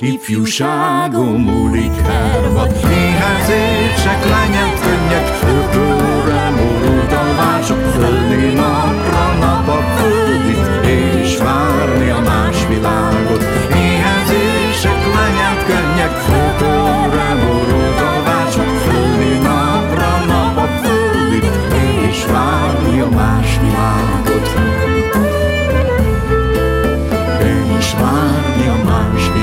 Ifjúságom múlik hervad, mihez értsek lányom könnyek, ökölre múlult alvások, fölni napra nap a földig, és várni a más világot. Mihez értsek lányom könnyek, ökölre múlult alvások, fölni napra nap a földig, és várni a más világot. És várni a más világot.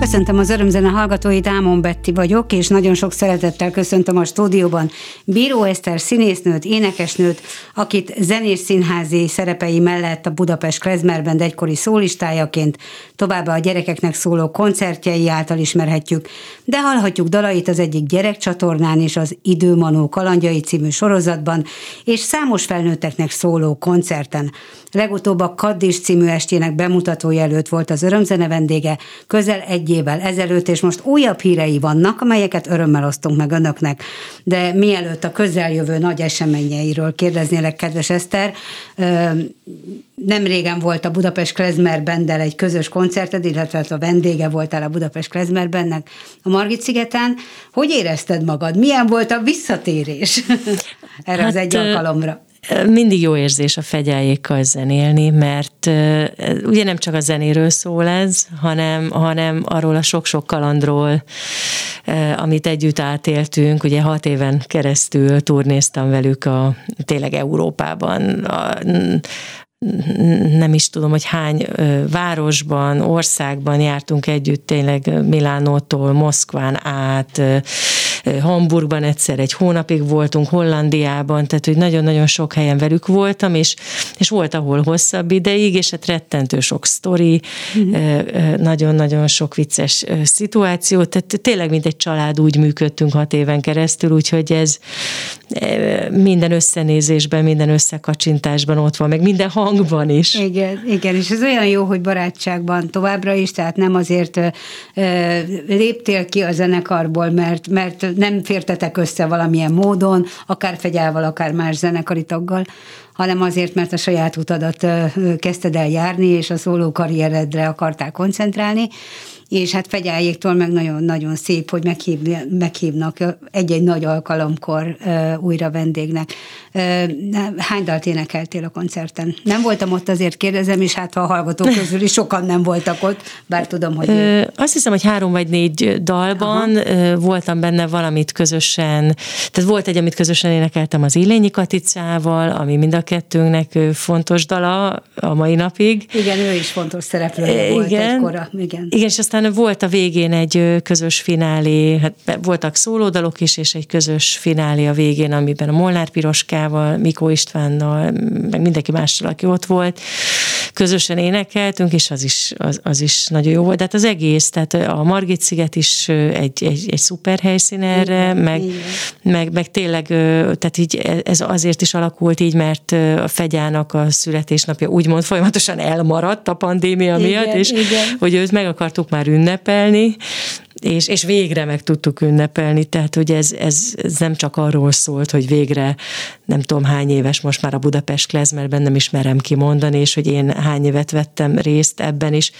Köszöntöm az Örömzene hallgatóit, Ámon Betti vagyok, és nagyon sok szeretettel köszöntöm a stúdióban Bíró Eszter színésznőt, énekesnőt, akit zenés-színházi szerepei mellett a Budapest Klezmer Band egykori szólistájaként, továbbá a gyerekeknek szóló koncertjei által ismerhetjük, de hallhatjuk dalait az egyik gyerekcsatornán és az Időmanó Kalandjai című sorozatban, és számos felnőtteknek szóló koncerten. Legutóbb a Kaddis című estjének bemutatója előtt volt az Örömzene vendége, közel egy évvel ezelőtt, és most újabb hírei vannak, amelyeket örömmel osztunk meg önöknek. De mielőtt a közeljövő nagy eseményeiről kérdeznélek, kedves Eszter, nemrégen volt a Budapest Klezmer Banddel egy közös koncerted, illetve a vendége voltál a Budapest Klezmer Bandnek a Margit-szigeten. Hogy érezted magad? Milyen volt a visszatérés erre az egy alkalomra? Mindig jó érzés a Fegyaljékkal zenélni, mert ugye nem csak a zenéről szól ez, hanem arról a sok-sok kalandról, amit együtt átéltünk. Ugye 6 éven keresztül turnéztam velük tényleg Európában, nem is tudom, hogy hány városban, országban jártunk együtt, tényleg Milánótól, Moszkván át, Hamburgban egyszer egy hónapig voltunk, Hollandiában, tehát hogy nagyon-nagyon sok helyen velük voltam, és volt, ahol hosszabb ideig, és hát rettentő sok sztori, nagyon-nagyon sok vicces szituáció, tehát tényleg mint egy család úgy működtünk 6 éven keresztül, úgyhogy ez minden összenézésben, minden összekacsintásban ott van, meg minden hangban is. Igen, igen, és ez olyan jó, hogy barátságban továbbra is, tehát nem azért léptél ki a zenekarból, mert nem fértetek össze valamilyen módon, akár Fegyával, akár más zenekari taggal, hanem azért, mert a saját utadat kezdted el járni, és a szóló karrieredre akartál koncentrálni, és hát Fegyájéktól meg nagyon-nagyon szép, hogy meghívnak egy-egy nagy alkalomkor újra vendégnek. Hány dalt énekeltél a koncerten? Nem voltam ott, azért kérdezem, és hát ha a hallgatók közül is sokan nem voltak ott, bár tudom, hogy... Azt hiszem, hogy 3 vagy 4 dalban voltam benne valamit közösen, tehát volt egy, amit közösen énekeltem az Illényi Katicával, ami mind a kettőnknek fontos dala a mai napig. Igen, ő is fontos szereplő volt egykora. Igen, és aztán volt a végén egy közös finálé, hát voltak szólódalok is, és egy közös finálé a végén, amiben a Molnár Piroskával, Mikó Istvánnal, meg mindenki mással, aki ott volt, közösen énekeltünk, és az is nagyon jó volt. De hát az egész, tehát a Margit-sziget is egy szuper helyszín erre, meg tényleg, tehát így ez azért is alakult így, mert a Fegyának a születésnapja úgymond folyamatosan elmaradt a pandémia miatt, és hogy őt meg akartuk már ünnepelni, és végre meg tudtuk ünnepelni, tehát hogy ez nem csak arról szólt, hogy végre nem tudom hány éves most már a Budapest Klezmerben, nem ismerem kimondani, és hogy én hány évet vettem részt ebben is,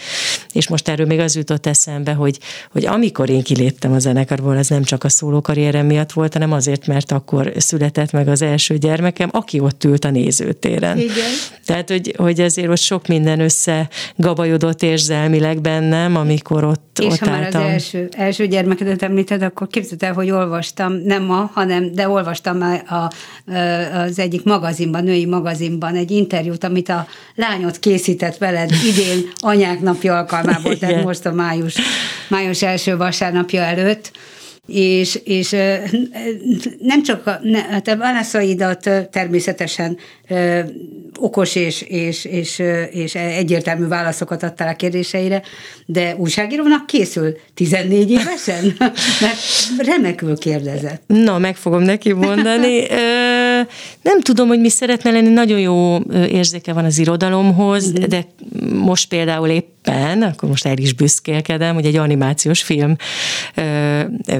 és most erről még az jutott eszembe, hogy amikor én kiléptem a zenekarból, ez nem csak a szólókarrierem miatt volt, hanem azért, mert akkor született meg az első gyermekem, aki ott ült a nézőtéren. Igen. Tehát, hogy azért ott sok minden összegabajodott érzelmileg bennem, amikor ott álltam. Első gyermekedet említed, akkor képzeld el, hogy olvastam, nem ma, hanem, de olvastam az egyik magazinban, női magazinban egy interjút, amit a lányod készített veled idén anyák napja alkalmából, tehát most a május első vasárnapja előtt, és nem csak a válaszaidat természetesen okos és egyértelmű válaszokat adtál a kérdéseire, de újságírónak készül 14 évesen? Mert remekül kérdezett. Na, meg fogom neki mondani. Nem tudom, hogy mi szeretne lenni, nagyon jó érzéke van az irodalomhoz, de most például éppen, akkor most el is büszkélkedem, hogy egy animációs film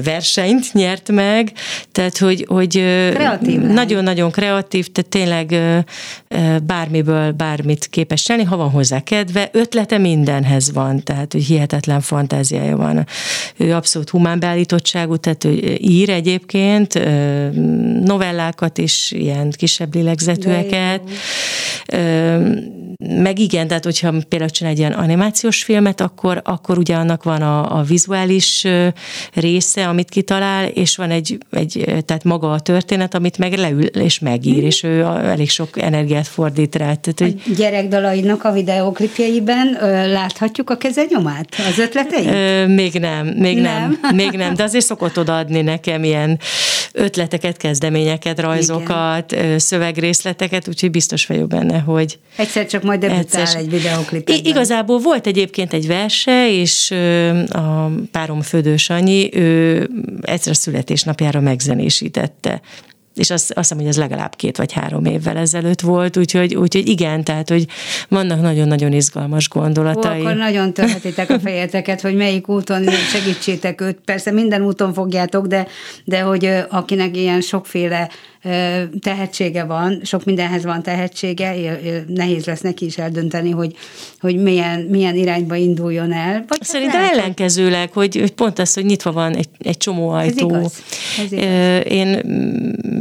versenyt nyert meg, tehát hogy nagyon-nagyon kreatív, tehát tényleg bármiből bármit képes csinálni, ha van hozzá kedve, ötlete mindenhez van, tehát hogy hihetetlen fantáziája van. Ő abszolút humán beállítottságú, tehát ő ír egyébként novellákat és ilyen kisebb lélegzetűeket, meg igen, tehát hogyha például csinál egy ilyen animációs filmet, akkor ugye annak van a vizuális része, amit kitalál, és van tehát maga a történet, amit meg leül és megír, és ő elég sok energiát fordít rá. Tehát, hogy... A gyerekdalaidnak a videóklipjeiben láthatjuk a kezenyomát, az ötleteit? Még nem, de azért szokott odaadni nekem ilyen ötleteket, kezdeményeket, rajzokat, szövegrészleteket, úgyhogy biztos vagyok benne, hogy... Egyszer csak majd debütál egy videóklipben. Igazából volt egyébként egy verse, és a párom Földes Anyi, ő egyszer a születésnapjára megzenésítette. És azt hiszem, hogy ez legalább 2 vagy 3 évvel ezelőtt volt, úgyhogy igen, tehát, hogy vannak nagyon-nagyon izgalmas gondolatai. Akkor nagyon törhetitek a fejeteket, hogy melyik úton segítsétek őt. Persze minden úton fogjátok, de hogy akinek ilyen sokféle tehetsége van, sok mindenhez van tehetsége, nehéz lesz neki is eldönteni, hogy milyen irányba induljon el. Vagy szerintem ellenkezőleg, hogy pont az, hogy nyitva van egy csomó ajtó. Ez igaz. Én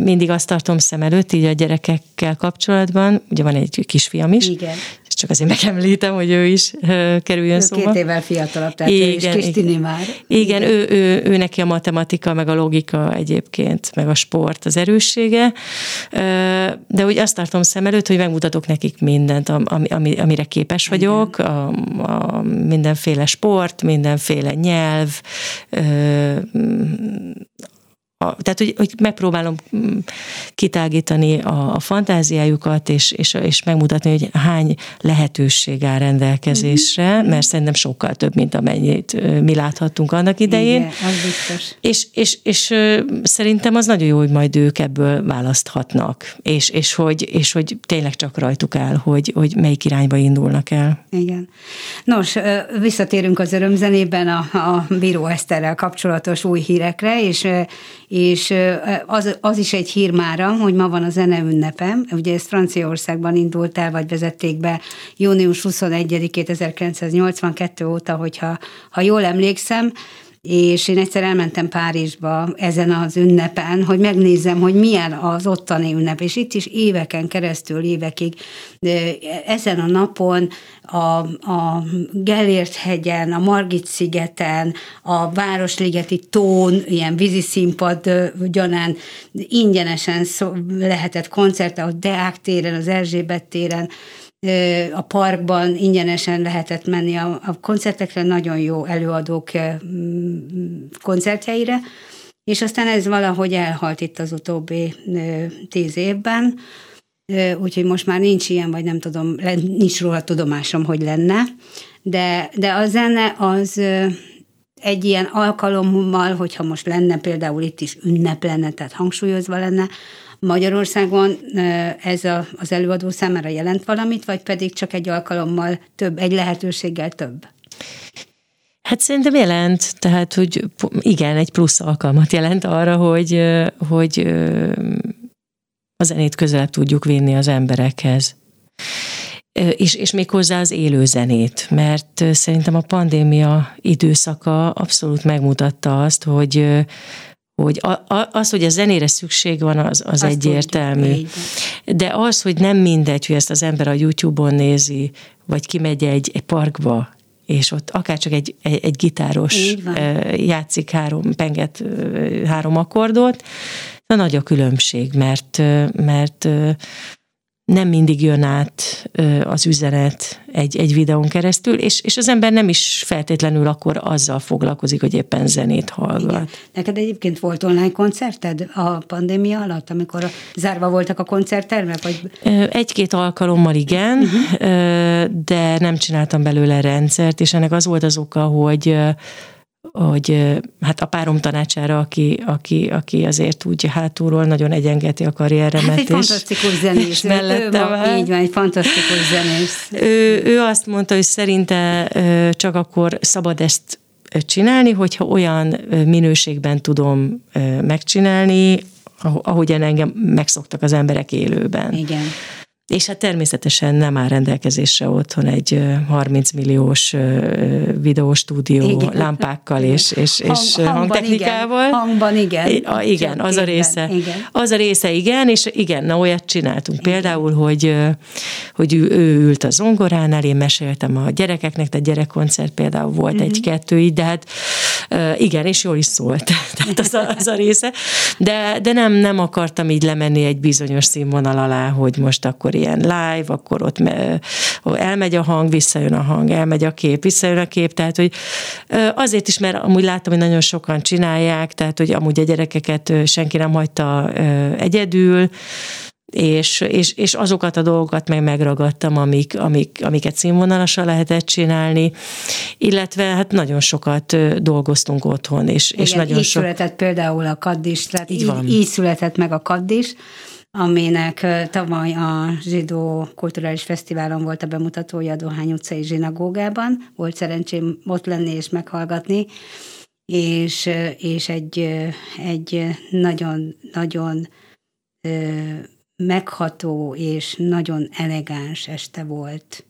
mindig azt tartom szem előtt, így a gyerekekkel kapcsolatban, ugye van egy kisfiam is, igen. csak azért megemlítem, hogy ő is kerüljön szóba. 2 évvel fiatalabb, tehát igen, ő is Kristini már. Igen, ő neki a matematika, meg a logika egyébként, meg a sport az erőssége, de úgy azt tartom szem előtt, hogy megmutatok nekik mindent, amire képes vagyok, a mindenféle sport, mindenféle nyelv, tehát, hogy megpróbálom kitágítani a fantáziájukat, és megmutatni, hogy hány lehetőség áll rendelkezésre, mert szerintem sokkal több, mint amennyit mi láthattunk annak idején. Igen, az biztos. És szerintem az nagyon jó, hogy majd ők ebből választhatnak, és hogy tényleg csak rajtuk áll, hogy melyik irányba indulnak el. Igen. Nos, visszatérünk az Örömzenében a Bíró Eszterrel kapcsolatos új hírekre, és az is egy hír mára, hogy ma van a zene ünnepem, ugye ez Franciaországban indult el, vagy vezették be június 21-ét 1982 óta, hogyha jól emlékszem, és én egyszer elmentem Párizsba ezen az ünnepen, hogy megnézzem, hogy milyen az ottani ünnep, és itt is éveken keresztül, évekig ezen a napon a Gellért-hegyen, a Margit-szigeten, a Városligeti tón, ilyen víziszínpad gyanán ingyenesen lehetett koncert, a Deák téren, az Erzsébet téren, a parkban ingyenesen lehetett menni a koncertekre, nagyon jó előadók koncertjeire, és aztán ez valahogy elhalt itt az utóbbi 10 évben, úgyhogy most már nincs ilyen, vagy nem tudom, nincs róla tudomásom, hogy lenne, de a zene az egy ilyen alkalommal, hogyha most lenne, például itt is ünnep lenne, tehát hangsúlyozva lenne, Magyarországon ez az előadó számára jelent valamit, vagy pedig csak egy alkalommal több, egy lehetőséggel több? Hát szerintem jelent, tehát hogy igen, egy plusz alkalmat jelent arra, hogy a zenét közelebb tudjuk vinni az emberekhez. És még hozzá az élő zenét, mert szerintem a pandémia időszaka abszolút megmutatta azt, hogy az, hogy a zenére szükség van, az egyértelmű. Tudjuk. De az, hogy nem mindegy, hogy ezt az ember a YouTube-on nézi, vagy kimegy egy parkba, és ott akárcsak egy gitáros játszik 3 akkordot, de nagy a különbség, mert nem mindig jön át az üzenet egy videón keresztül, és az ember nem is feltétlenül akkor azzal foglalkozik, hogy éppen zenét hallgat. Igen. Neked egyébként volt online koncerted a pandémia alatt, amikor zárva voltak a koncerttermek? Vagy... 1-2 alkalommal igen, de nem csináltam belőle rendszert, és ennek az volt az oka, hogy hát a párom tanácsára, aki azért úgy hátulról nagyon egyengeti a karrieremet. Hát egy fantasztikus zenés. Így van, egy fantasztikus zenész. Ő azt mondta, hogy szerinte csak akkor szabad ezt csinálni, hogyha olyan minőségben tudom megcsinálni, ahogyan engem megszoktak az emberek élőben. Igen. És hát természetesen nem áll rendelkezésre otthon egy 30 milliós videóstúdió, igen, lámpákkal és hangtechnikával. Hangban igen. Igen, az a része. Igen. Az a része igen, és igen, na olyat csináltunk. Igen. Például, hogy ő ült a zongoránál, én meséltem a gyerekeknek, tehát gyerekkoncert például volt egy-kettő így, de hát igen, és jól is szólt. Tehát az a része. De nem akartam így lemenni egy bizonyos színvonal alá, hogy most akkor ilyen live, akkor ott elmegy a hang, visszajön a hang, elmegy a kép, visszajön a kép, tehát hogy azért is, mert amúgy láttam, hogy nagyon sokan csinálják, tehát hogy amúgy a gyerekeket senki nem hagyta egyedül, és azokat a dolgokat megragadtam, amiket színvonalasan lehetett csinálni, illetve hát nagyon sokat dolgoztunk otthon, és nagyon így sok... született például a Kaddis, tehát így született meg a Kaddis, aminek tavaly a Zsidó Kulturális Fesztiválon volt a bemutatója a Dohány utcai zsinagógában. Volt szerencsém ott lenni és meghallgatni, és egy nagyon-nagyon megható és nagyon elegáns este volt,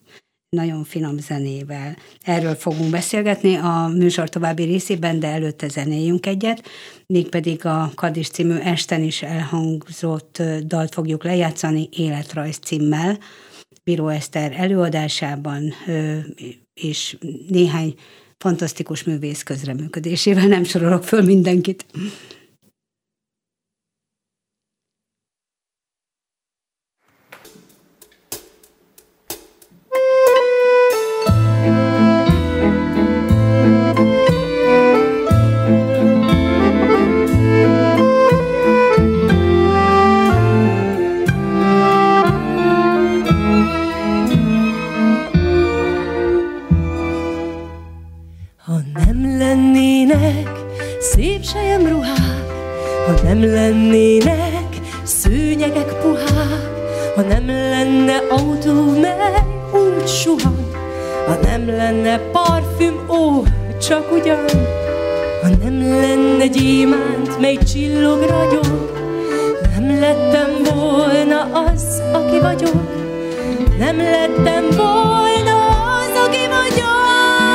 nagyon finom zenével. Erről fogunk beszélgetni a műsor további részében, de előtte zenéljünk egyet, mégpedig a Kaddis című esten is elhangzott dalt fogjuk lejátszani Életrajz címmel, Bíró Eszter előadásában és néhány fantasztikus művész közreműködésével, nem sorolok föl mindenkit. Nem lennének szőnyegek puhák, ha nem lenne autó, mely úgy suhan, ha nem lenne parfüm, ó, csak ugyan, ha nem lenne gyémánt, mely csillog, ragyog, nem lettem volna az, aki vagyok, nem lettem volna az, aki vagyok.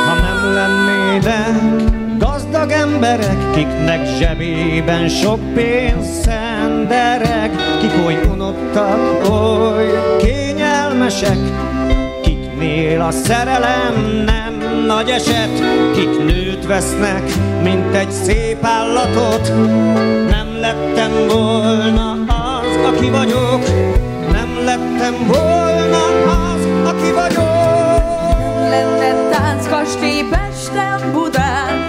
Ha nem lennének gazdag emberek, kiknek zsebében sok pénz szenderek, kik oly unottak, oly kényelmesek, kiknél a szerelem nem nagy eset, kik nőt vesznek, mint egy szép állatot. Nem lettem volna az, aki vagyok, nem lettem volna az, aki vagyok. Nem lenne tánckastély Pesten, Budán,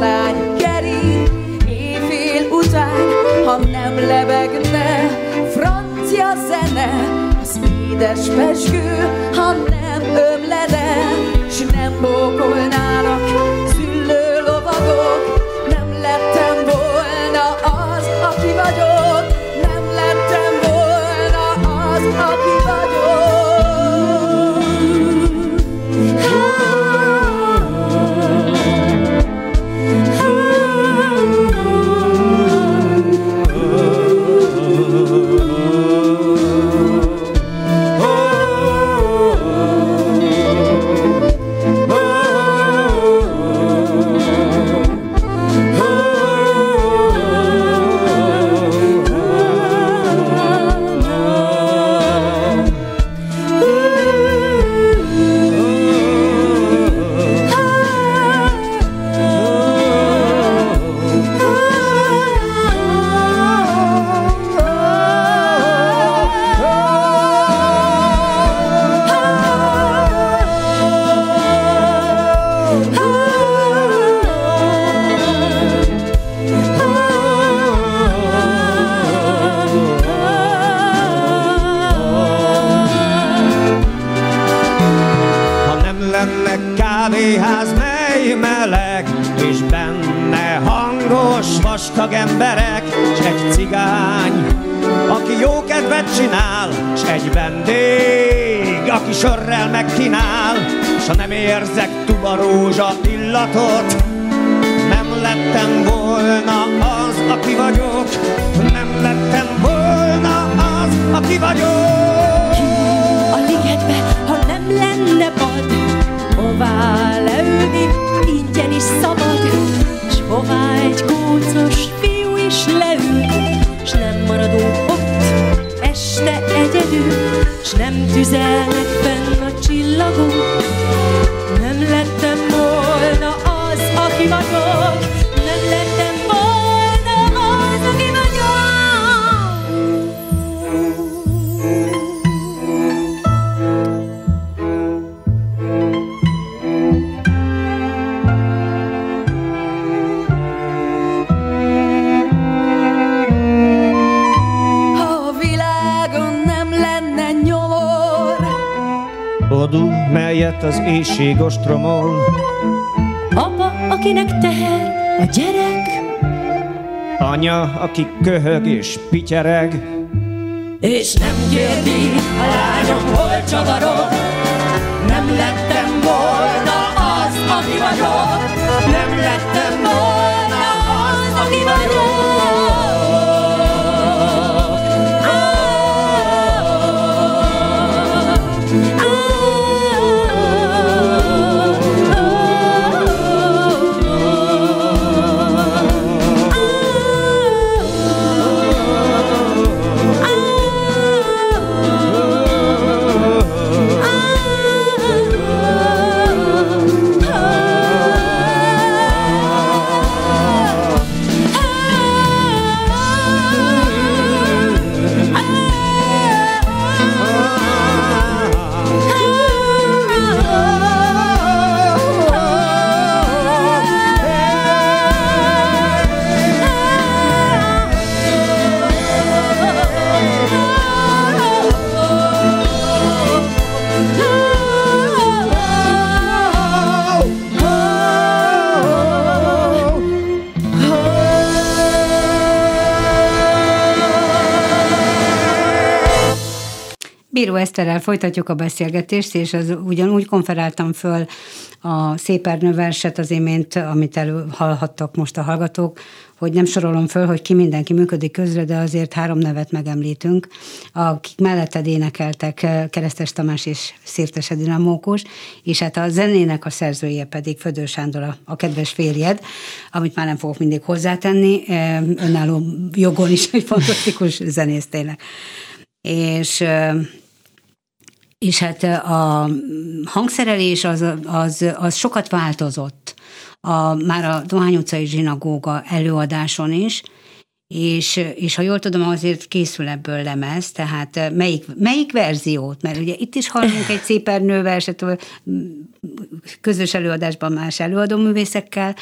lány kering éjfél után, ha nem lebegne francia zene, az édes pezsgő, ha nem ömlene, s nem bókolnának szüllő lovagok. Nem lettem volna az, aki vagyok, nem lettem volna az, aki vagyok. Emberek, s egy cigány, aki jó kedvet csinál, s egy vendég, aki sörrel megkínál, s ha nem érzek tubarózsa illatot, nem lettem volna az, aki vagyok, nem lettem volna az, aki vagyok. A ligetbe, ha nem lenne bad, hová leülni, ingyen is szabad, hová egy kócos fiú is leül, s nem maradok ott este egyedül, s nem tüzelnek fenn a csillagok. Nem lettem volna az, aki vagyok, nem lettem volna az, aki melyet az éjség ostromol. Apa, akinek teher a gyerek, anya, aki köhög és pityereg, és nem kérdi, a lányom hol csavarog. Nem lettem volna az, aki vagyok, nem lettem volna az, aki vagyok. Bíró Eszterrel folytatjuk a beszélgetést, és ugyanúgy konferáltam föl a Szép Ernő verset az imént, amit hallhattak most a hallgatók, hogy nem sorolom föl, hogy ki mindenki működik közre, de azért 3 nevet megemlítünk, akik melletted énekeltek, Keresztes Tamás és Sértes Edina, Mókus, és hát a zenének a szerzője pedig Födő Sándor, a kedves férjed, amit már nem fogok mindig hozzátenni, önálló jogon is egy fantasztikus zenész tényleg. És hát a hangszerelés az sokat változott, már a Dohány utcai zsinagóga előadáson is, és ha jól tudom, azért készül ebből lemez, tehát melyik verziót? Mert ugye itt is hallunk egy Szép Ernő verset, közös előadásban más előadóművészekkel,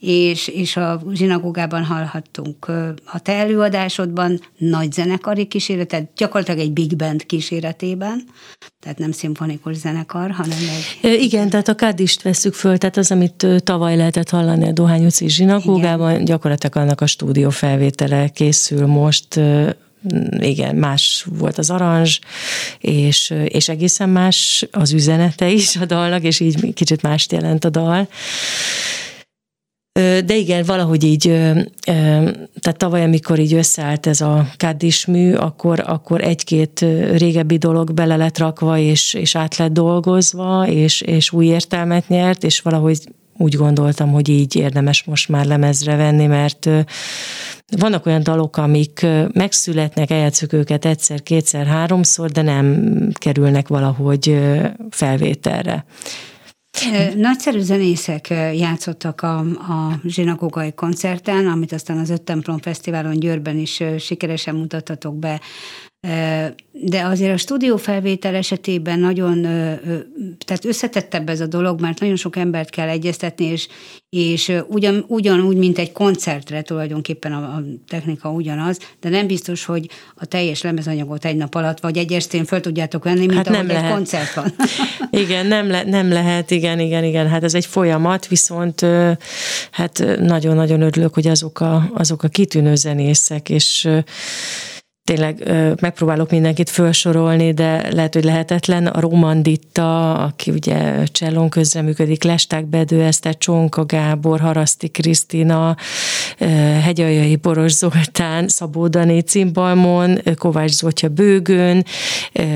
és a zsinagógában hallhattunk a te előadásodban nagy zenekari kíséretet, gyakorlatilag egy big band kíséretében, tehát nem szimfonikus zenekar, hanem egy... Igen, tehát a Kaddist vesszük föl, tehát az, amit tavaly lehetett hallani a Dohány utcai zsinagógában, igen. Gyakorlatilag annak a stúdió felvétele készül most. Igen, más volt az aranzs, és egészen más az üzenete is a dalnak, és így kicsit mást jelent a dal. De igen, valahogy így, tehát tavaly, amikor így összeállt ez a Kaddis mű, akkor egy-két régebbi dolog bele lett rakva, és át lett dolgozva, és új értelmet nyert, és valahogy úgy gondoltam, hogy így érdemes most már lemezre venni, mert vannak olyan dalok, amik megszületnek, eljátszuk őket egyszer, kétszer, háromszor, de nem kerülnek valahogy felvételre. Nagyszerű zenészek játszottak a zsinagógai koncerten, amit aztán az Öttemplom Fesztiválon Győrben is sikeresen mutattatok be. De azért a stúdiófelvétel esetében nagyon, tehát összetettebb ez a dolog, mert nagyon sok embert kell egyeztetni, és ugyanúgy, mint egy koncertre tulajdonképpen a technika ugyanaz, de nem biztos, hogy a teljes lemezanyagot egy nap alatt, vagy egy estén föl tudjátok venni, mint hát ahogy nem egy lehet. Koncert van. Igen, nem lehet, igen, hát ez egy folyamat, viszont hát nagyon-nagyon örülök, hogy azok a kitűnő zenészek, és tényleg megpróbálok mindenkit felsorolni, de lehet, hogy lehetetlen. A Romanditta, aki ugye csellón közreműködik, Lesták Bedő, Eszter, Csonka Gábor, Haraszti Krisztina, Hegyaljai Boros Zoltán, Szabó Dané cimbalmon, Kovács Zotya bőgőn,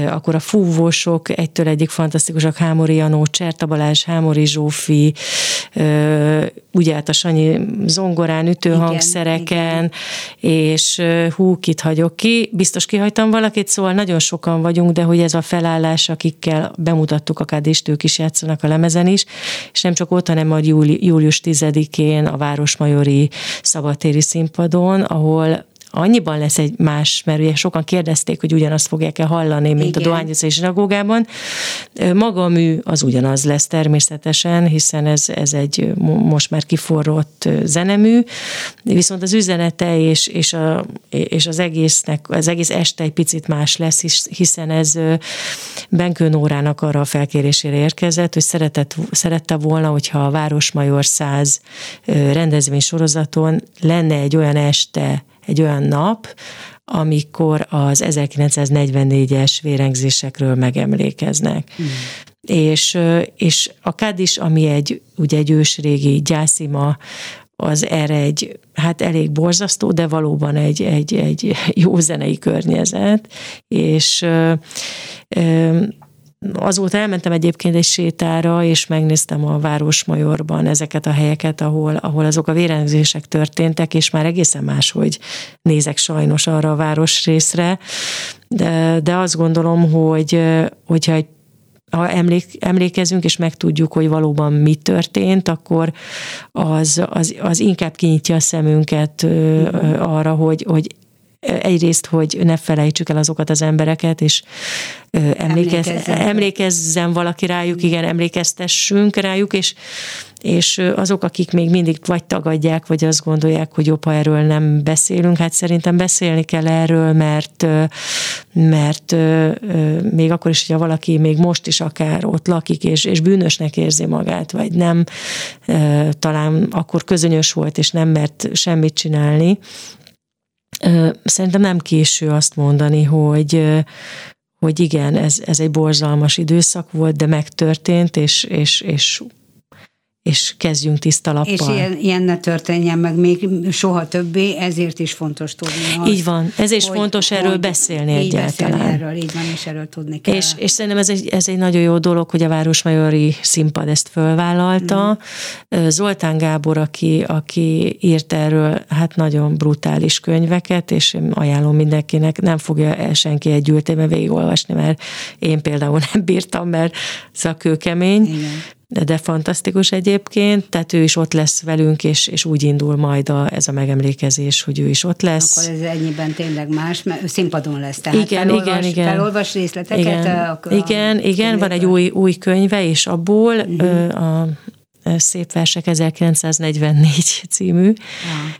akkor a fúvósok, egytől egyik fantasztikusak, Hámori János, Cserta Balázs, Hámori Zsófi, ugye hát a Sanyi zongorán, ütőhangszereken, igen. És kit hagyok ki, biztos kihagytam valakit, szóval nagyon sokan vagyunk, de hogy ez a felállás, akikkel bemutattuk a Kaddist, ők is játszanak a lemezen is, és nem csak ott, hanem a július 10-én a Városmajori szabadtéri színpadon, ahol annyiban lesz egy más, mert ugye sokan kérdezték, hogy ugyanazt fogják-e hallani, mint igen. A Dohány utcai zsinagógában. Maga a mű az ugyanaz lesz természetesen, hiszen ez egy most már kiforrott zenemű, viszont az üzenete és az egész este egy picit más lesz, hiszen ez Benkő órának arra a felkérésére érkezett, hogy szerette volna, hogyha a Városmajor 100 rendezvény sorozaton lenne egy olyan este, egy olyan nap, amikor az 1944-es vérengzésekről megemlékeznek. Mm. És a Kaddis, ami egy ősrégi gyászima, az erre egy, hát elég borzasztó, de valóban egy jó zenei környezet, és azóta elmentem egyébként egy sétára, és megnéztem a Városmajorban ezeket a helyeket, ahol azok a vérengzések történtek, és már egészen máshogy nézek sajnos arra a városrészre, de azt gondolom, hogyha ha emlékezünk, és megtudjuk, hogy valóban mi történt, akkor az inkább kinyitja a szemünket arra, hogy egyrészt, hogy ne felejtsük el azokat az embereket, és emlékezzen valaki rájuk, igen, emlékeztessünk rájuk, és azok, akik még mindig vagy tagadják, vagy azt gondolják, hogy jobb, ha erről nem beszélünk, hát szerintem beszélni kell erről, mert még akkor is, hogyha valaki még most is akár ott lakik, és bűnösnek érzi magát, vagy nem, talán akkor közönyös volt, és nem mert semmit csinálni, szerintem nem késő azt mondani, hogy hogy igen, ez egy borzalmas időszak volt, de megtörtént, és kezdjünk tiszta lappal. És ilyen ne történjen meg még soha többé, ezért is fontos tudni. Így van, ezért fontos erről beszélni egyáltalán. Így van, és erről tudni kell. És szerintem ez egy nagyon jó dolog, hogy a Városmajori színpad ezt fölvállalta. Mm. Zoltán Gábor, aki írt erről hát nagyon brutális könyveket, és ajánlom mindenkinek, nem fogja senki egy ültében végigolvasni, mert én például nem bírtam, mert szakőkemény. De fantasztikus egyébként, tehát ő is ott lesz velünk, és úgy indul majd ez a megemlékezés, hogy ő is ott lesz. Akkor ez ennyiben tényleg más, mert színpadon lesz, tehát igen, felolvas részleteket. Igen, van egy új könyve, és abból a Szép versek 1944 című. Ja.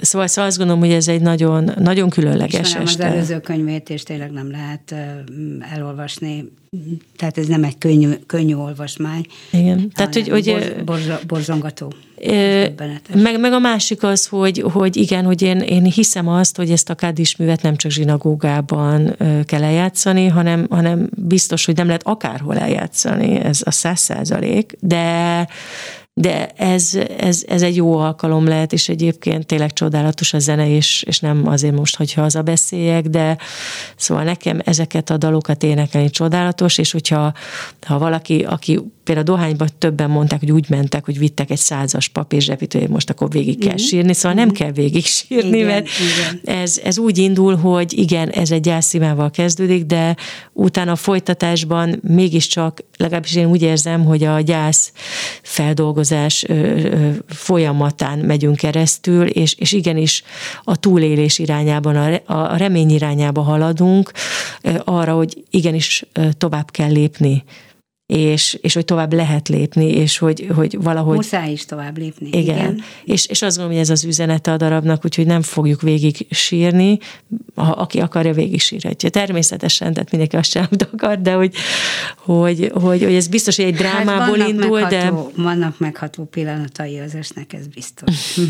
Szóval azt gondolom, hogy ez egy nagyon, nagyon különleges este. Ismerem az előző könyvét, és tényleg nem lehet elolvasni, tehát ez nem egy könnyű olvasmány. Igen. Tehát, hogy borzongató. Meg a másik az, hogy én hiszem azt, hogy ezt a Kaddis művet nem csak zsinagógában kell eljátszani, hanem biztos, hogy nem lehet akárhol eljátszani, ez a 100%, de ez egy jó alkalom lehet, és egyébként tényleg csodálatos a zene, és nem azért most, hogyha hazabeszéljek, de szóval nekem ezeket a dalokat énekelni csodálatos, és hogyha valaki, aki például a Dohányban többen mondták, hogy úgy mentek, hogy vittek egy 100-as papírzsepítőjét, most akkor végig kell sírni, szóval nem kell végig sírni, igen, mert igen. Ez úgy indul, hogy igen, ez egy gyászimával kezdődik, de utána a folytatásban mégiscsak, legalábbis én úgy érzem, hogy a gyász feldolgozás folyamatán megyünk keresztül, és igenis a túlélés irányában, a remény irányába haladunk, arra, hogy igenis tovább kell lépni, és hogy tovább lehet lépni, és hogy valahogy... Muszáj is tovább lépni. Igen. És azt gondolom, hogy ez az üzenete a darabnak, úgyhogy nem fogjuk végig sírni, aki akarja, végig sírhatja. Természetesen, tehát mindenki azt sem akar, de hogy ez biztos, hogy egy drámából indul, de... Vannak megható pillanatai az esnek, ez biztos.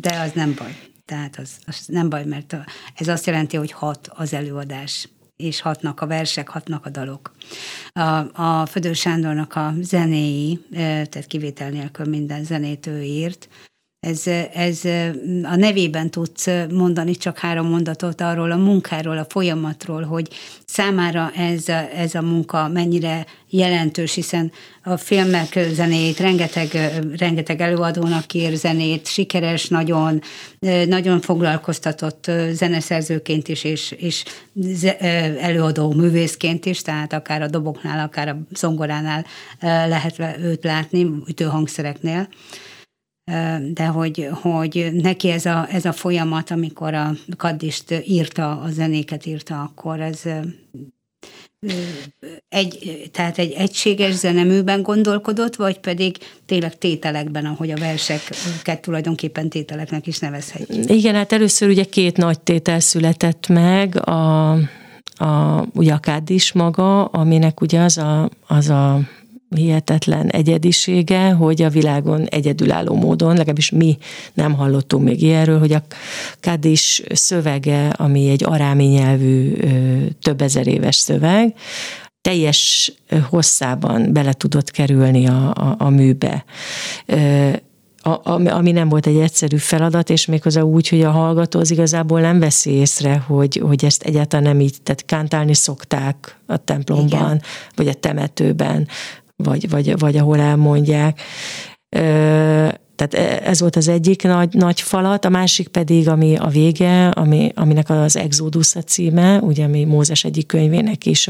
De az nem baj. Tehát az nem baj, mert ez azt jelenti, hogy hat az előadás, és hatnak a versek, hatnak a dalok. A Födő Sándornak a zenéi, tehát kivétel nélkül minden zenét ő írt. Ez a nevében tudsz mondani csak 3 mondatot arról a munkáról, a folyamatról, hogy számára ez a munka mennyire jelentős, hiszen a filmek zenéjét rengeteg előadónak ír zenét, sikeres, nagyon, nagyon foglalkoztatott zeneszerzőként is, és előadó művészként is, tehát akár a doboknál, akár a zongoránál lehet őt látni, ütőhangszereknél. De hogy neki ez a folyamat, amikor a Kaddist írta, a zenéket írta, akkor ez tehát egy egységes zeneműben gondolkodott, vagy pedig tényleg tételekben, ahogy a verseket tulajdonképpen tételeknek is nevezhetjük. Igen, hát először ugye 2 nagy tétel született meg, ugye a Kaddis maga, aminek ugye az a hihetetlen egyedisége, hogy a világon egyedülálló módon, legalábbis mi nem hallottunk még ilyenről, hogy a Kaddis szövege, ami egy arámi nyelvű, több ezer éves szöveg, teljes hosszában bele tudott kerülni a műbe. Ami nem volt egy egyszerű feladat, és méghozzá úgy, hogy a hallgató az igazából nem veszi észre, hogy ezt egyáltalán nem így, tehát kántálni szokták a templomban, igen, vagy a temetőben, vagy ahol elmondják. Tehát ez volt az egyik nagy falat, a másik pedig, ami a vége, aminek az Exodus a címe, ugye, ami Mózes egyik könyvének is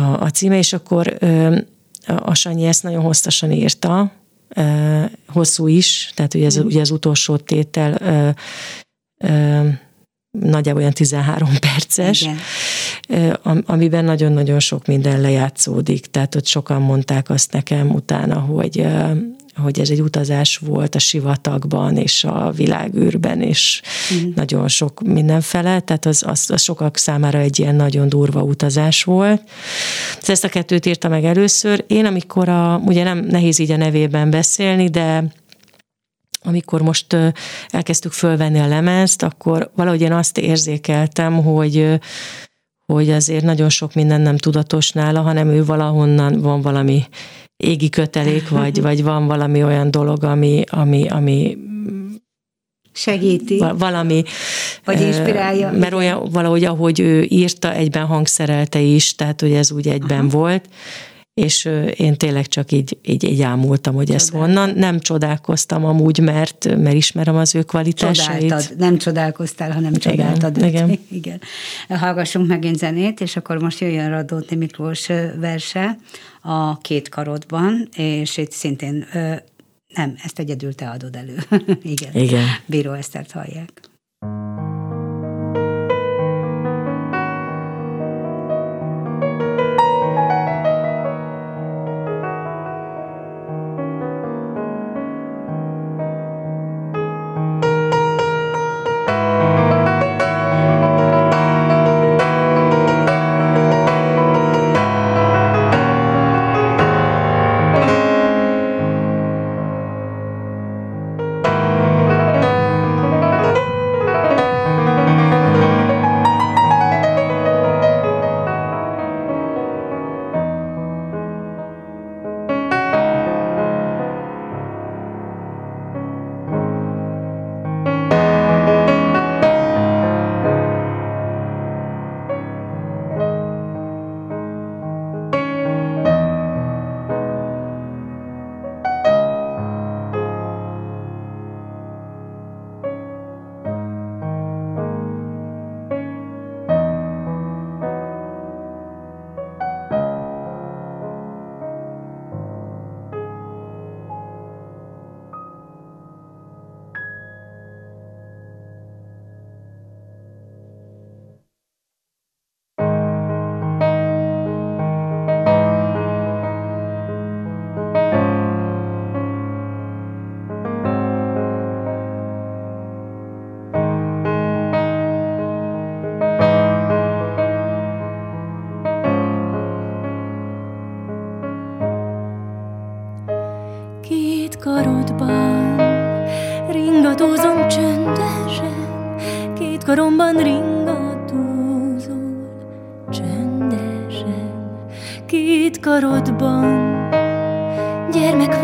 a címe, és akkor a Sanyi ezt nagyon hosszasan írta, hosszú is, tehát ugye az utolsó tétel nagyjából olyan 13 perces, amiben nagyon-nagyon sok minden lejátszódik, tehát ott sokan mondták azt nekem utána, hogy ez egy utazás volt a sivatagban és a világűrben, és nagyon sok mindenfele, tehát az sokak számára egy ilyen nagyon durva utazás volt. Ezt a 2 írta meg először. Én, amikor ugye nem nehéz így a nevében beszélni, de amikor most elkezdtük fölvenni a lemezt, akkor valahogy én azt érzékeltem, hogy hogy azért nagyon sok minden nem tudatos nála, hanem ő valahonnan van valami égi kötelék, vagy van valami olyan dolog, ami segíti. Valami. Vagy inspirálja. Mert olyan, valahogy ahogy ő írta, egyben hangszerelte is, tehát hogy ez úgy egyben volt, és én tényleg csak így ámultam, hogy ez honnan. Nem csodálkoztam amúgy, mert ismerem az ő kvalitásait. Csodáltad. Nem csodálkoztál, hanem csodáltad. Igen. Hallgassunk megint zenét, és akkor most jöjjön Radóti Miklós verse a Két karodban, és itt szintén... Nem, ezt egyedül te adod elő. Igen. Bíró Esztert hallják. Két karodban, gyermek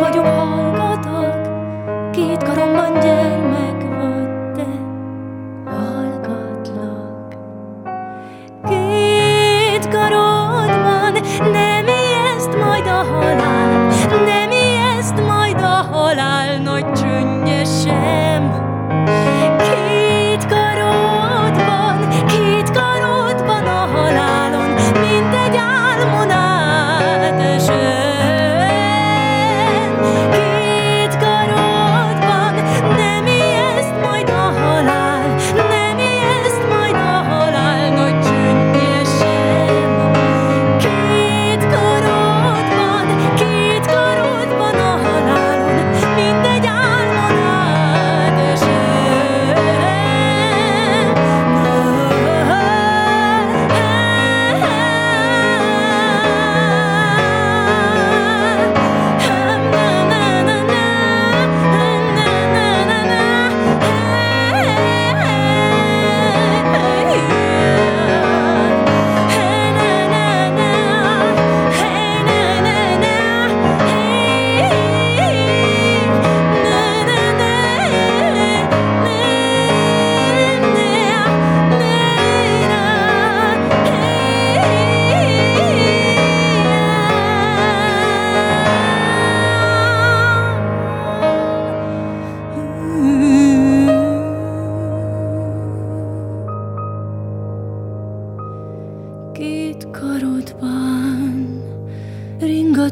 vagyok, hallgatok, két karodban.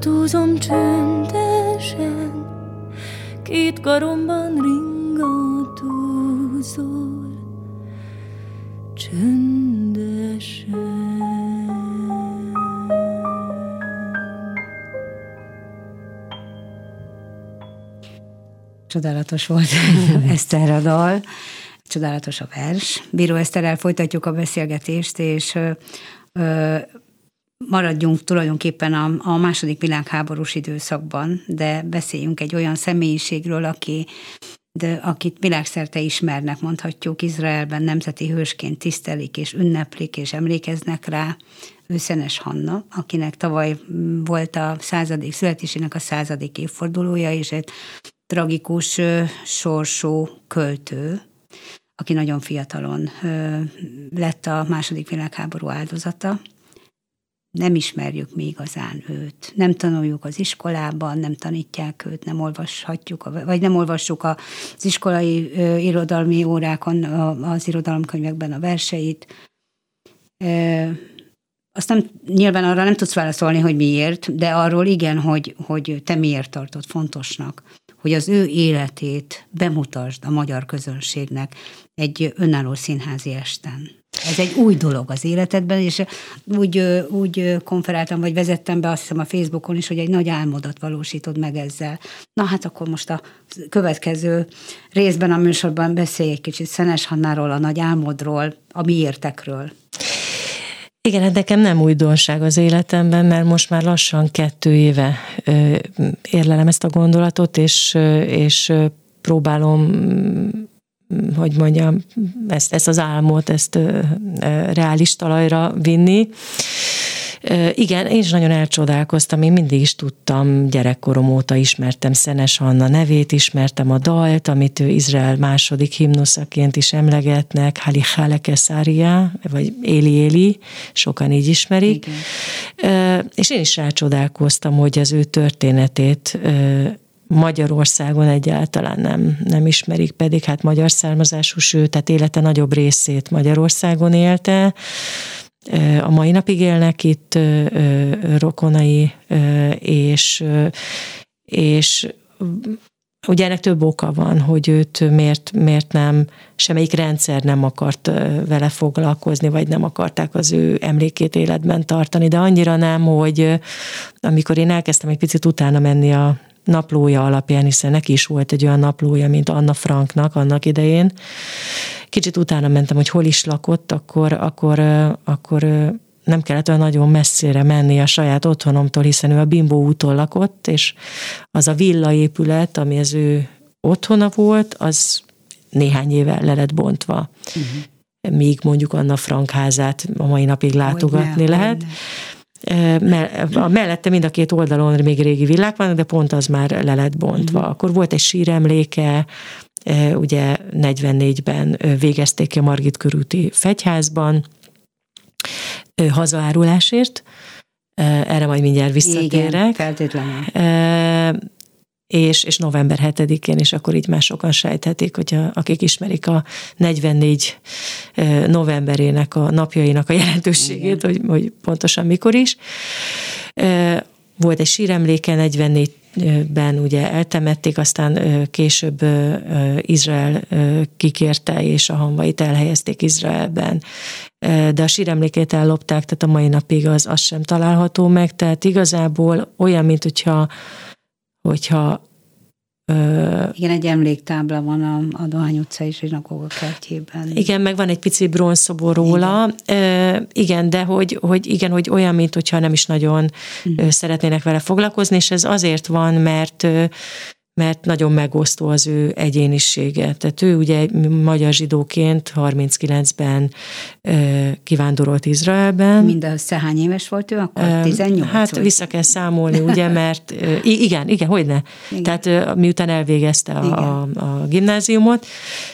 Skatúzom csöndesen, két karomban ringatúzol, csöndesen. Csodálatos volt Eszter a dal, csodálatos a vers. Bíró Eszterrel folytatjuk a beszélgetést, és maradjunk tulajdonképpen a második világháborús időszakban, de beszéljünk egy olyan személyiségről, akit világszerte ismernek, mondhatjuk, Izraelben nemzeti hősként tisztelik és ünneplik és emlékeznek rá. Ő Szenes Hanna, akinek tavaly volt a születésének a 100. évfordulója, és egy tragikus sorsú költő, aki nagyon fiatalon lett a második világháború áldozata. Nem ismerjük mi igazán őt. Nem tanuljuk az iskolában, nem tanítják őt, nem olvashatjuk, vagy nem olvassuk az iskolai irodalmi órákon, az irodalomkönyvekben a verseit. Azt nem, nyilván arra nem tudsz válaszolni, hogy miért, de arról igen, hogy te miért tartod fontosnak, hogy az ő életét bemutasd a magyar közönségnek egy önálló színházi esten. Ez egy új dolog az életedben, és úgy konferáltam, vagy vezettem be, azt hiszem, a Facebookon is, hogy egy nagy álmodat valósítod meg ezzel. Na hát akkor most a következő részben a műsorban beszélj egy kicsit Szenes Hannáról, a nagy álmodról, a miértekről. Igen, hát nekem nem újdonság az életemben, mert most már lassan 2 éve érlelem ezt a gondolatot, és próbálom, hogy mondjam, ezt az álmot, ezt reális talajra vinni. Igen, én is nagyon elcsodálkoztam, én mindig is tudtam, gyerekkorom óta ismertem Szenes Hanna nevét, ismertem a dalt, amit ő Izrael második himnuszaként is emlegetnek, Hali Haleke Szária, vagy Éli, sokan így ismerik. Igen. És én is elcsodálkoztam, hogy az ő történetét Magyarországon egyáltalán nem ismerik, pedig hát magyar származású, sőt, tehát élete nagyobb részét Magyarországon élte. A mai napig élnek itt rokonai, és ugye ennek több oka van, hogy őt miért nem, semmelyik rendszer nem akart vele foglalkozni, vagy nem akarták az ő emlékét életben tartani, de annyira nem, hogy amikor én elkezdtem egy picit utána menni a naplója alapján, hiszen neki is volt egy olyan naplója, mint Anna Franknak annak idején. Kicsit utána mentem, hogy hol is lakott, akkor nem kellett olyan nagyon messzire menni a saját otthonomtól, hiszen ő a Bimbó úton lakott, és az a villaépület, ami az ő otthona volt, az néhány éve le lett bontva. Uh-huh. Míg mondjuk Anna Frank házát a mai napig látogatni lehet. Mellette mind a két oldalon még régi villák vannak, de pont az már le lett bontva. Uh-huh. Akkor volt egy síremléke, ugye 44-ben végezték ki a Margit körúti fegyházban hazaárulásért. Erre majd mindjárt visszatérek. Igen, feltétlenül. És november 7-én, és akkor így már sokan sejthetik, hogy akik ismerik a 44 novemberének a napjainak a jelentőségét, hogy pontosan mikor is. Volt egy síremléke 44-ben ugye eltemették, aztán később Izrael kikérte, és a hamvait elhelyezték Izraelben. De a síremlékét ellopták, tehát a mai napig az sem található meg, tehát igazából olyan, mint hogyha igen, egy emléktábla van a Dohány utcai zsinagóga kertjében. Igen, meg van egy pici bronzszobor róla. Igen, de hogy olyan, mint hogyha nem is nagyon szeretnének vele foglalkozni, és ez azért van, mert nagyon megosztó az ő egyénisége. Tehát ő ugye magyar zsidóként 39-ben kivándorolt Izraelben. Mindössze hány éves volt ő akkor? 18? Hát vissza kell számolni, ugye, mert igen, hogyne. Igen. Tehát miután elvégezte a gimnáziumot,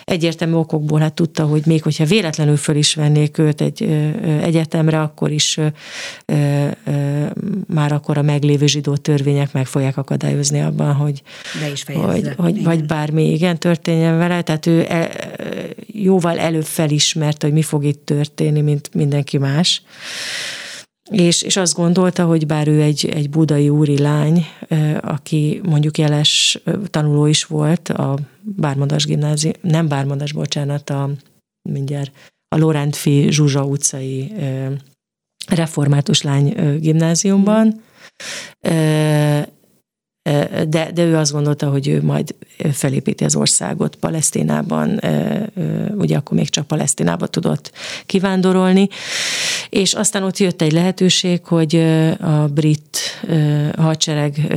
egyértelmű okokból hát tudta, hogy még hogyha véletlenül föl is vennék őt egy egyetemre, akkor is már akkor a meglévő zsidó törvények meg fogják akadályozni abban, hogy vagy bármi igen történjen vele, tehát ő jóval előbb felismerte, hogy mi fog itt történni, mint mindenki más. És azt gondolta, hogy bár ő egy budai úri lány, aki mondjuk jeles tanuló is volt a Bármadas gimnázium, nem Bármadas, bocsánat, a Lorántfi Zsuzsa utcai református lány gimnáziumban, de ő azt gondolta, hogy ő majd felépíti az országot Palesztinában, ugye akkor még csak Palesztinába tudott kivándorolni, és aztán ott jött egy lehetőség, hogy a brit hadsereg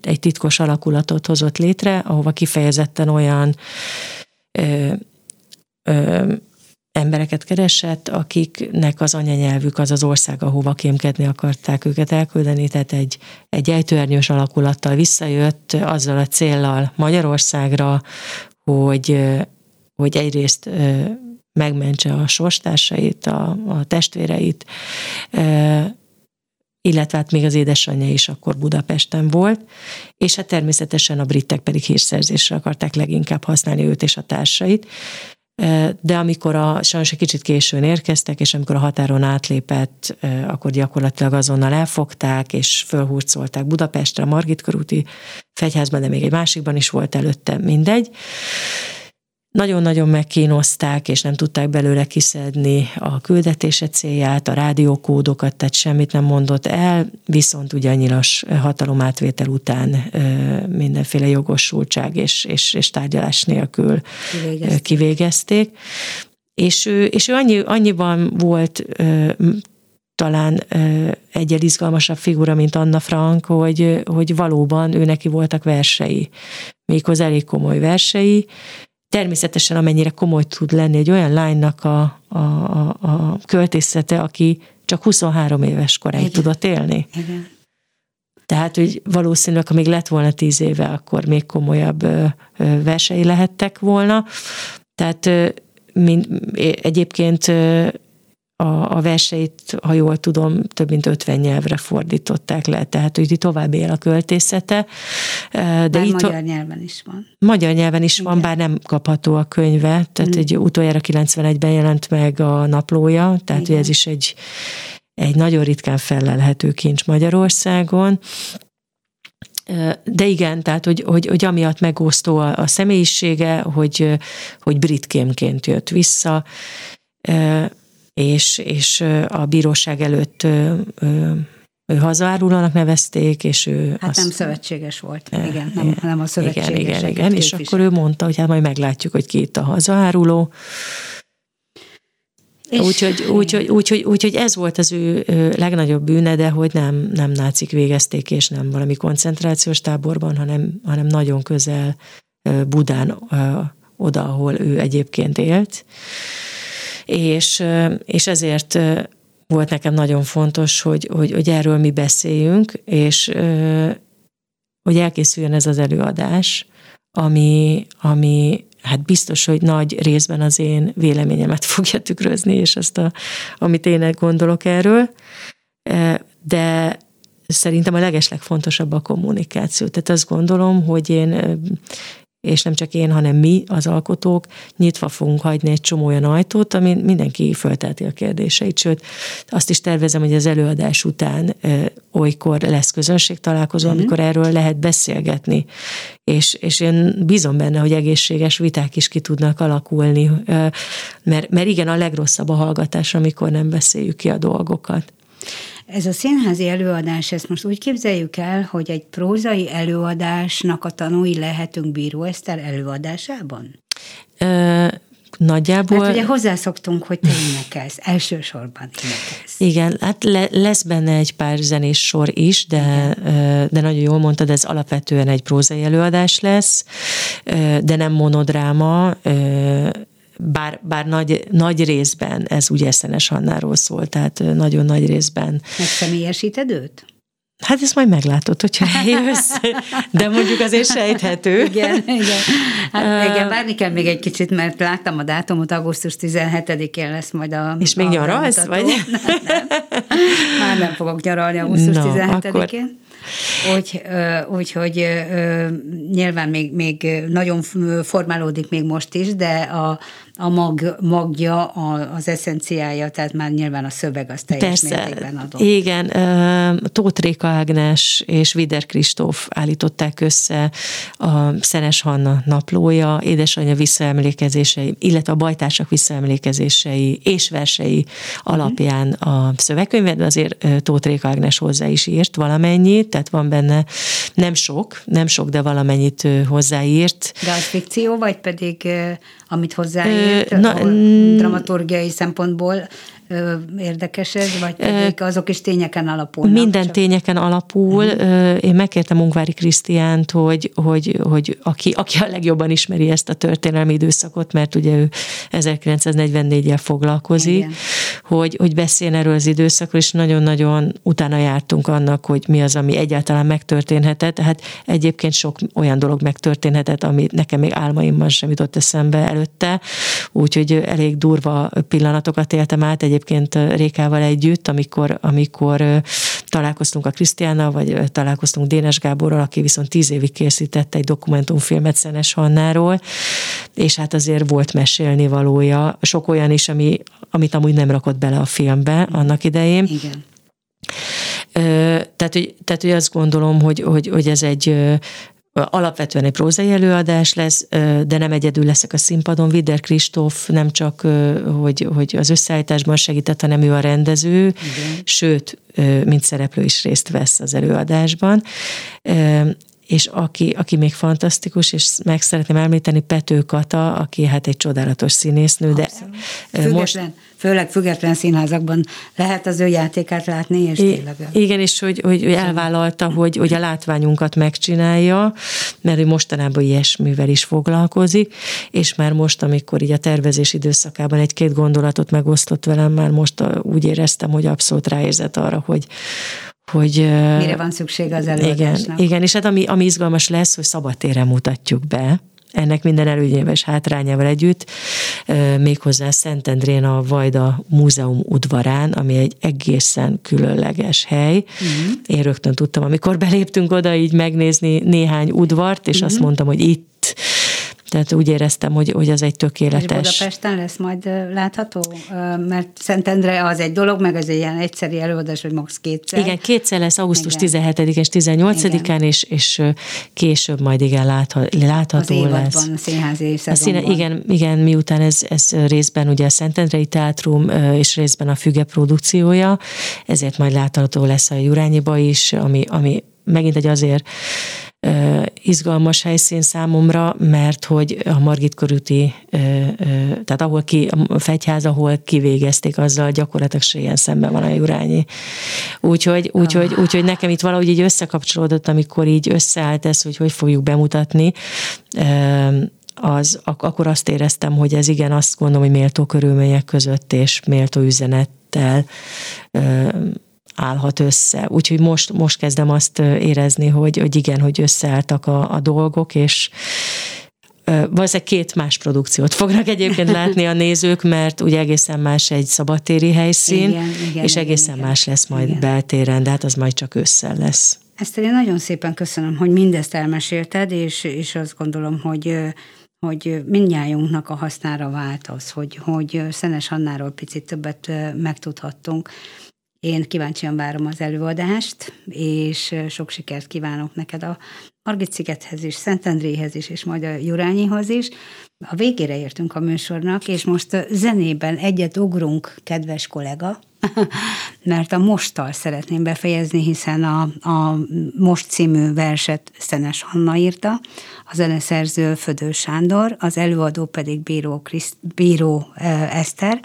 egy titkos alakulatot hozott létre, ahova kifejezetten olyan embereket keresett, akiknek az anyanyelvük az az ország, ahova kémkedni akarták őket elküldeni, tehát egy ejtőernyős alakulattal visszajött azzal a céllal Magyarországra, hogy egyrészt megmentse a sorstársait, a testvéreit, illetve hát még az édesanyja is akkor Budapesten volt, és hát természetesen a britek pedig hírszerzésre akarták leginkább használni őt és a társait. De amikor sajnos egy kicsit későn érkeztek, és amikor a határon átlépett, akkor gyakorlatilag azonnal elfogták, és fölhurcolták Budapestre, a Margit körúti fegyházban, de még egy másikban is volt előtte, mindegy. Nagyon-nagyon megkínozták, és nem tudták belőle kiszedni a küldetése célját, a rádiókódokat, tehát semmit nem mondott el, viszont ugye a nyilas hatalomátvétel után mindenféle jogosultság és tárgyalás nélkül kivégezték. És ő annyiban volt talán egyel izgalmasabb figura, mint Anna Frank, hogy valóban ő neki voltak versei, méghozzá elég komoly versei. Természetesen amennyire komoly tud lenni egy olyan lánynak a költészete, aki csak 23 éves koráig tudott élni. Igen. Tehát, hogy valószínűleg, ha még lett volna 10 éve, akkor még komolyabb versei lehettek volna. Tehát egyébként a verseit, ha jól tudom, több mint 50 nyelvre fordították le, tehát úgy tovább él a költészete. De itt magyar nyelven is van. Magyar nyelven is van, bár nem kapható a könyve, tehát egy utoljára 91-ben jelent meg a naplója, tehát ez is egy nagyon ritkán fellelhető kincs Magyarországon. De igen, tehát, hogy amiatt megosztó a személyisége, hogy brit kémként jött vissza, és a bíróság előtt ő hazaárulónak nevezték, és ő... Hát nem szövetséges volt, nem a szövetségesek. Igen, és akkor ő mondta, hogy hát majd meglátjuk, hogy ki itt a hazaáruló. Úgyhogy ez volt az ő legnagyobb bűne, de hogy nem nácik végezték, és nem valami koncentrációs táborban, hanem nagyon közel Budán, oda, ahol ő egyébként élt. És ezért volt nekem nagyon fontos, hogy erről mi beszéljünk, és hogy elkészüljön ez az előadás, ami hát biztos, hogy nagy részben az én véleményemet fogja tükrözni, és ezt, amit én gondolok erről, de szerintem a legeslegfontosabb a kommunikáció. Tehát azt gondolom, hogy én... és nem csak én, hanem mi, az alkotók, nyitva fogunk hagyni egy csomó olyan ajtót, amin mindenki fölteheti a kérdéseit. Sőt, azt is tervezem, hogy az előadás után olykor lesz közönségtalálkozó, amikor erről lehet beszélgetni. És én bízom benne, hogy egészséges viták is ki tudnak alakulni, mert igen, a legrosszabb a hallgatás, amikor nem beszéljük ki a dolgokat. Ez a színházi előadás, ezt most úgy képzeljük el, hogy egy prózai előadásnak a tanúi lehetünk Bíró Eszter előadásában? Nagyjából... Hát ugye hozzászoktunk, hogy te énekelsz, elsősorban énekelsz. Igen, hát lesz benne egy pár zenés sor is, de nagyon jól mondtad, ez alapvetően egy prózai előadás lesz, de nem monodráma, Bár nagy részben ez ugye Szenes Hannáról szól, tehát nagyon nagy részben. Megszemélyesíted őt? Hát ezt majd meglátod, hogyha eljössz, de mondjuk azért sejthető. Igen. Hát igen, várni kell még egy kicsit, mert láttam a dátumot, augusztus 17-én lesz majd a... És még nyaralsz, vagy? Nem. Már nem fogok nyaralni augusztus 17-én. Úgyhogy nyilván még nagyon formálódik még most is, de a magja, az eszenciája, tehát már nyilván a szöveg az teljes mértékben adott. Igen, Tóth Réka Ágnes és Vider Kristóf állították össze a Szenes Hanna naplója, édesanyja visszaemlékezései, illetve a bajtársak visszaemlékezései és versei alapján a szövegkönyvet, de azért Tóth Réka Ágnes hozzá is írt valamennyit, tehát van benne nem sok, de valamennyit hozzáírt. De az fikció, vagy pedig amit hozzáírt dramaturgiai szempontból érdekes ez, vagy pedig azok is tényeken alapulnak? Minden csak tényeken alapul. Én megkértem Ungvári Krisztiánt, hogy aki a legjobban ismeri ezt a történelmi időszakot, mert ugye ő 1944-jel foglalkozik, hogy beszéljen erről az időszakról, és nagyon-nagyon utána jártunk annak, hogy mi az, ami egyáltalán megtörténhetett. Hát egyébként sok olyan dolog megtörténhetett, ami nekem még álmaimban sem jutott eszembe előtte, úgyhogy elég durva pillanatokat éltem át egyébként Rékával együtt, amikor találkoztunk a Krisztiánnal, vagy találkoztunk Dénes Gáborral, aki viszont 10 évig készítette egy dokumentumfilmet Szenes Hannáról, és hát azért volt mesélni valója, sok olyan is, amit amúgy nem rakott bele a filmbe annak idején. Igen. Tehát, hogy azt gondolom, hogy ez egy alapvetően egy prózai előadás lesz, de nem egyedül leszek a színpadon. Vider Kristóf nem csak, hogy az összeállításban segített, hanem ő a rendező, sőt, mint szereplő is részt vesz az előadásban. És aki még fantasztikus, és meg szeretném említeni, Pető Kata, aki hát egy csodálatos színésznő. Abszolút. De főleg független színházakban lehet az ő játékát látni, és tényleg. Igen, és hogy elvállalta, hogy a látványunkat megcsinálja, mert ő mostanában ilyesmivel is foglalkozik, és már most, amikor így a tervezés időszakában 1-2 gondolatot megosztott velem, már most úgy éreztem, hogy abszolút ráérzett arra, hogy mire van szükség az előadásnak. Igen, és hát ami izgalmas lesz, hogy szabadtéren mutatjuk be, ennek minden előnyével és hátrányával együtt, méghozzá Szentendrén a Vajda Múzeum udvarán, ami egy egészen különleges hely. Én rögtön tudtam, amikor beléptünk oda, így megnézni néhány udvart, és azt mondtam, hogy itt. Tehát úgy éreztem, hogy az egy tökéletes. És Budapesten lesz majd látható? Mert Szentendre az egy dolog, meg az egy ilyen egyszeri előadás, hogy max. 2-szer. Igen, 2-szer lesz augusztus 17-én és 18-án, és később majd igen látható lesz. Az évadban, a színházi szezonban. Igen, miután ez részben ugye a Szentendrei Teátrum, és részben a Füge produkciója, ezért majd látható lesz a Jurányiba is, ami megint egy azért izgalmas helyszín számomra, mert hogy a Margit körúti, tehát ahol a fegyház, ahol kivégezték, azzal gyakorlatilag ilyen szemben van a Jurányi. Úgyhogy nekem itt valahogy így összekapcsolódott, amikor így összeállt ez, hogy fogjuk bemutatni, akkor azt éreztem, hogy ez igen, azt gondolom, hogy méltó körülmények között és méltó üzenettel állhat össze. Úgyhogy most kezdem azt érezni, hogy igen, hogy összeálltak a dolgok, és valószínűleg 2 más produkciót fognak egyébként látni a nézők, mert ugye egészen más egy szabadtéri helyszín, és egészen más lesz majd beltéren, de hát az majd csak ősszel lesz. Ezt én nagyon szépen köszönöm, hogy mindezt elmesélted, és azt gondolom, hogy mindnyájunknak a hasznára vált az, hogy Szenes Hannáról picit többet megtudhattunk. Én kíváncsian várom az előadást, és sok sikert kívánok neked a Margit-szigethez is, Szentendréhez is, és majd a Jurányihoz is. A végére értünk a műsornak, és most zenében egyet ugrunk, kedves kollega, mert a Mosttal szeretném befejezni, hiszen a Most című verset Szenes Hanna írta, a zeneszerző Födő Sándor, az előadó pedig Bíró Eszter,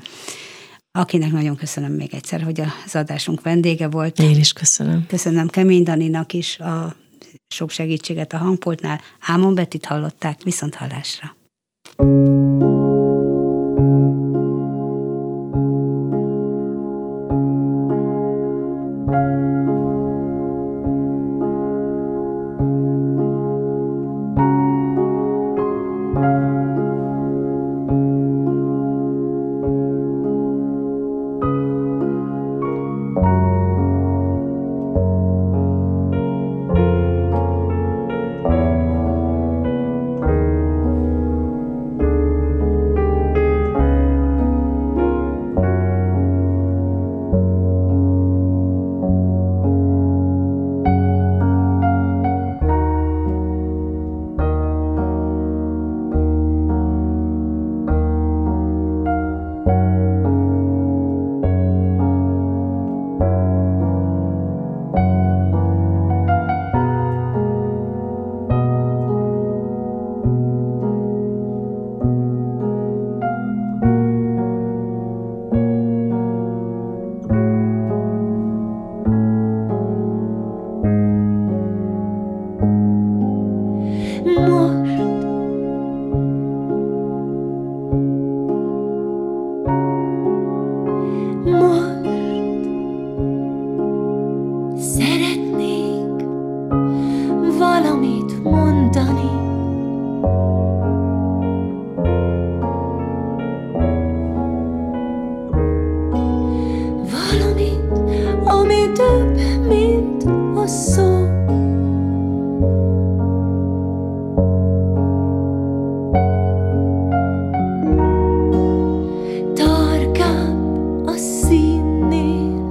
akinek nagyon köszönöm még egyszer, hogy az adásunk vendége volt. Én is köszönöm. Köszönöm Kemény Daninak is a sok segítséget a hangpultnál. Ámon Betit hallották, viszont hallásra. szó. Tarkább a színnél,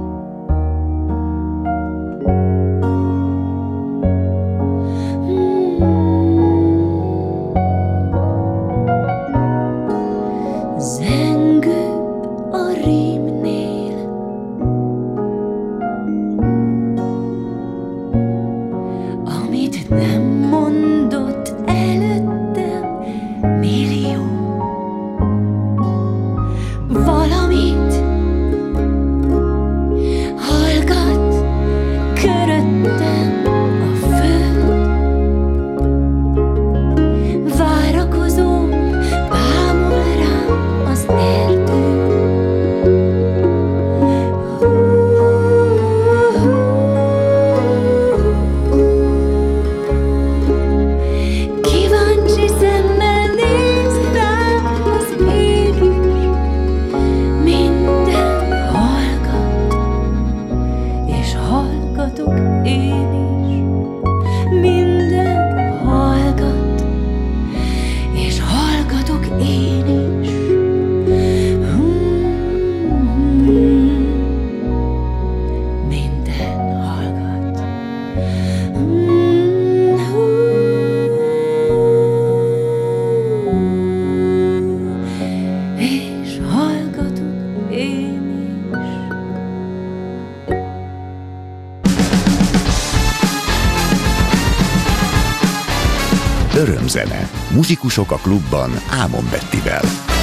zengőbb a rímnél, amit nem mondott előttem millió. Valamit hallgat köröttem a föld, várakozom, bámul rám az erdő. Kíváncsi szemmel néz rám az égig, minden hallgat, és hallgatok én is. Minden hallgat, és hallgatok én is. Minden hallgat. És hallgatok én is. Örömzene. Muzsikusok a klubban Ámon Bettivel.